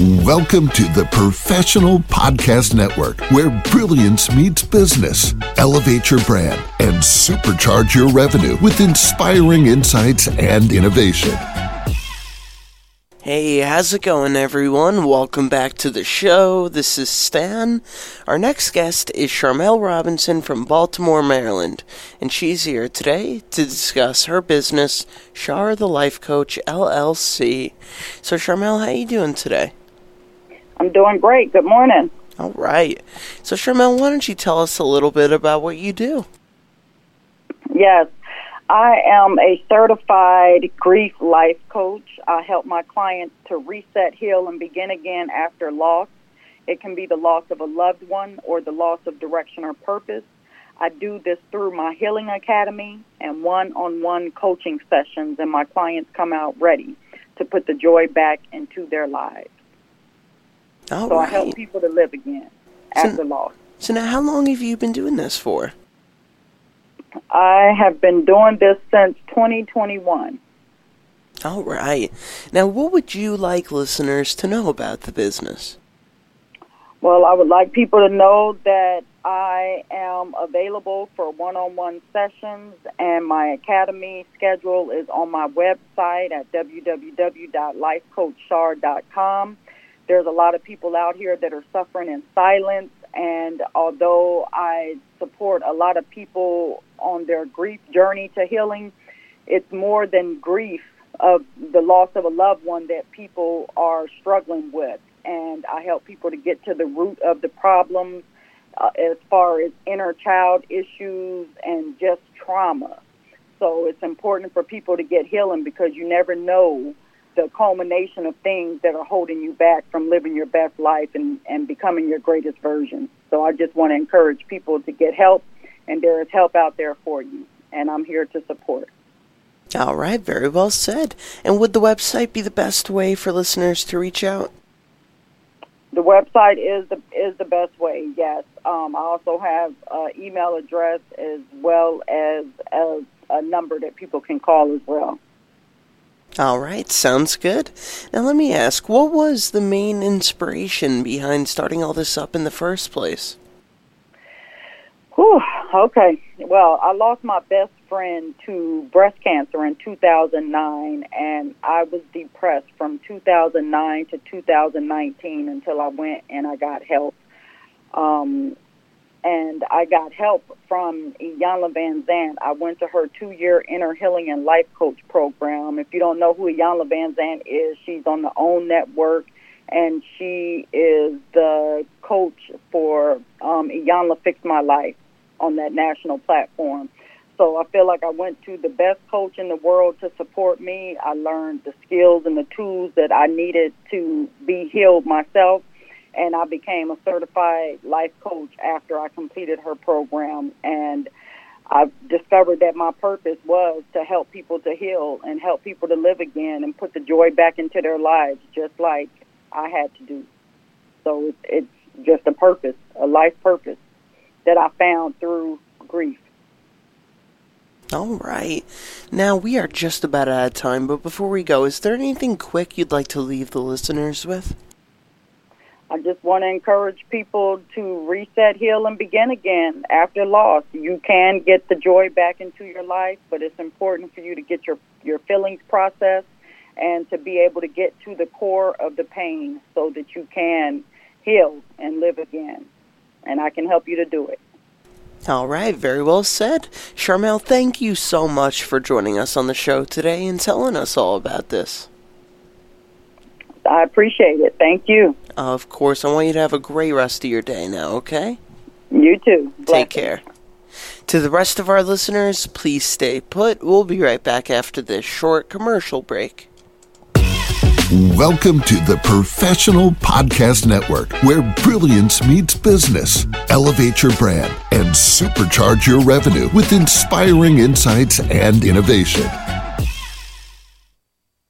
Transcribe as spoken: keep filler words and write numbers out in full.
Welcome to the Professional Podcast Network, where brilliance meets business. Elevate your brand and supercharge your revenue with inspiring insights and innovation. Hey, how's it going, everyone? Welcome back to the show. This is Stan. Our next guest is Sharmel Robinson from Baltimore, Maryland, and she's here today to discuss her business, Shara the Life Coach, L L C. So, Sharmel, how are you doing today? I'm doing great. Good morning. All right. So, Sharmel, why don't you tell us a little bit about what you do? Yes. I am a certified grief life coach. I help my clients to reset, heal, and begin again after loss. It can be the loss of a loved one or the loss of direction or purpose. I do this through my healing academy and one-on-one coaching sessions, and my clients come out ready to put the joy back into their lives. All so right. I help people to live again after so, loss. So now how long have you been doing this for? I have been doing this since twenty twenty-one. All right. Now, what would you like listeners to know about the business? Well, I would like people to know that I am available for one-on-one sessions, and my academy schedule is on my website at w w w dot life coach shar dot com. There's a lot of people out here that are suffering in silence, and although I support a lot of people on their grief journey to healing, it's more than grief of the loss of a loved one that people are struggling with. And I help people to get to the root of the problems uh, as far as inner child issues and just trauma. So it's important for people to get healing because you never know the culmination of things that are holding you back from living your best life and, and becoming your greatest version. So I just want to encourage people to get help, and there is help out there for you, and I'm here to support. All right, very well said. And would the website be the best way for listeners to reach out? The website is the is the best way, yes. Um, I also have an email address as well as a, a number that people can call as well. All right, sounds good. Now let me ask, what was the main inspiration behind starting all this up in the first place? Whew, okay. Well, I lost my best friend to breast cancer in two thousand nine, and I was depressed from two thousand nine to two thousand nineteen until I went and I got help. Um, and I got help from Iyanla Van Zandt. I went to her two-year inner healing and life coach program. If you don't know who Iyanla Van Zandt is, she's on the OWN network, and she is the coach for um, Iyanla Fix My Life on that national platform. So I feel like I went to the best coach in the world to support me. I learned the skills and the tools that I needed to be healed myself. And I became a certified life coach after I completed her program. And I discovered that my purpose was to help people to heal and help people to live again and put the joy back into their lives, just like I had to do. So it's just a purpose, a life purpose that I found through grief. All right. Now, we are just about out of time, but before we go, is there anything quick you'd like to leave the listeners with? I just want to encourage people to reset, heal, and begin again after loss. You can get the joy back into your life, but it's important for you to get your, your feelings processed and to be able to get to the core of the pain so that you can heal and live again. And I can help you to do it. All right, very well said. Sharmel, thank you so much for joining us on the show today and telling us all about this. I appreciate it. Thank you. Of course. I want you to have a great rest of your day now, okay? You too. Bless Take care. You. To the rest of our listeners, please stay put. We'll be right back after this short commercial break. Welcome to the Professional Podcast Network, where brilliance meets business. Elevate your brand and supercharge your revenue with inspiring insights and innovation.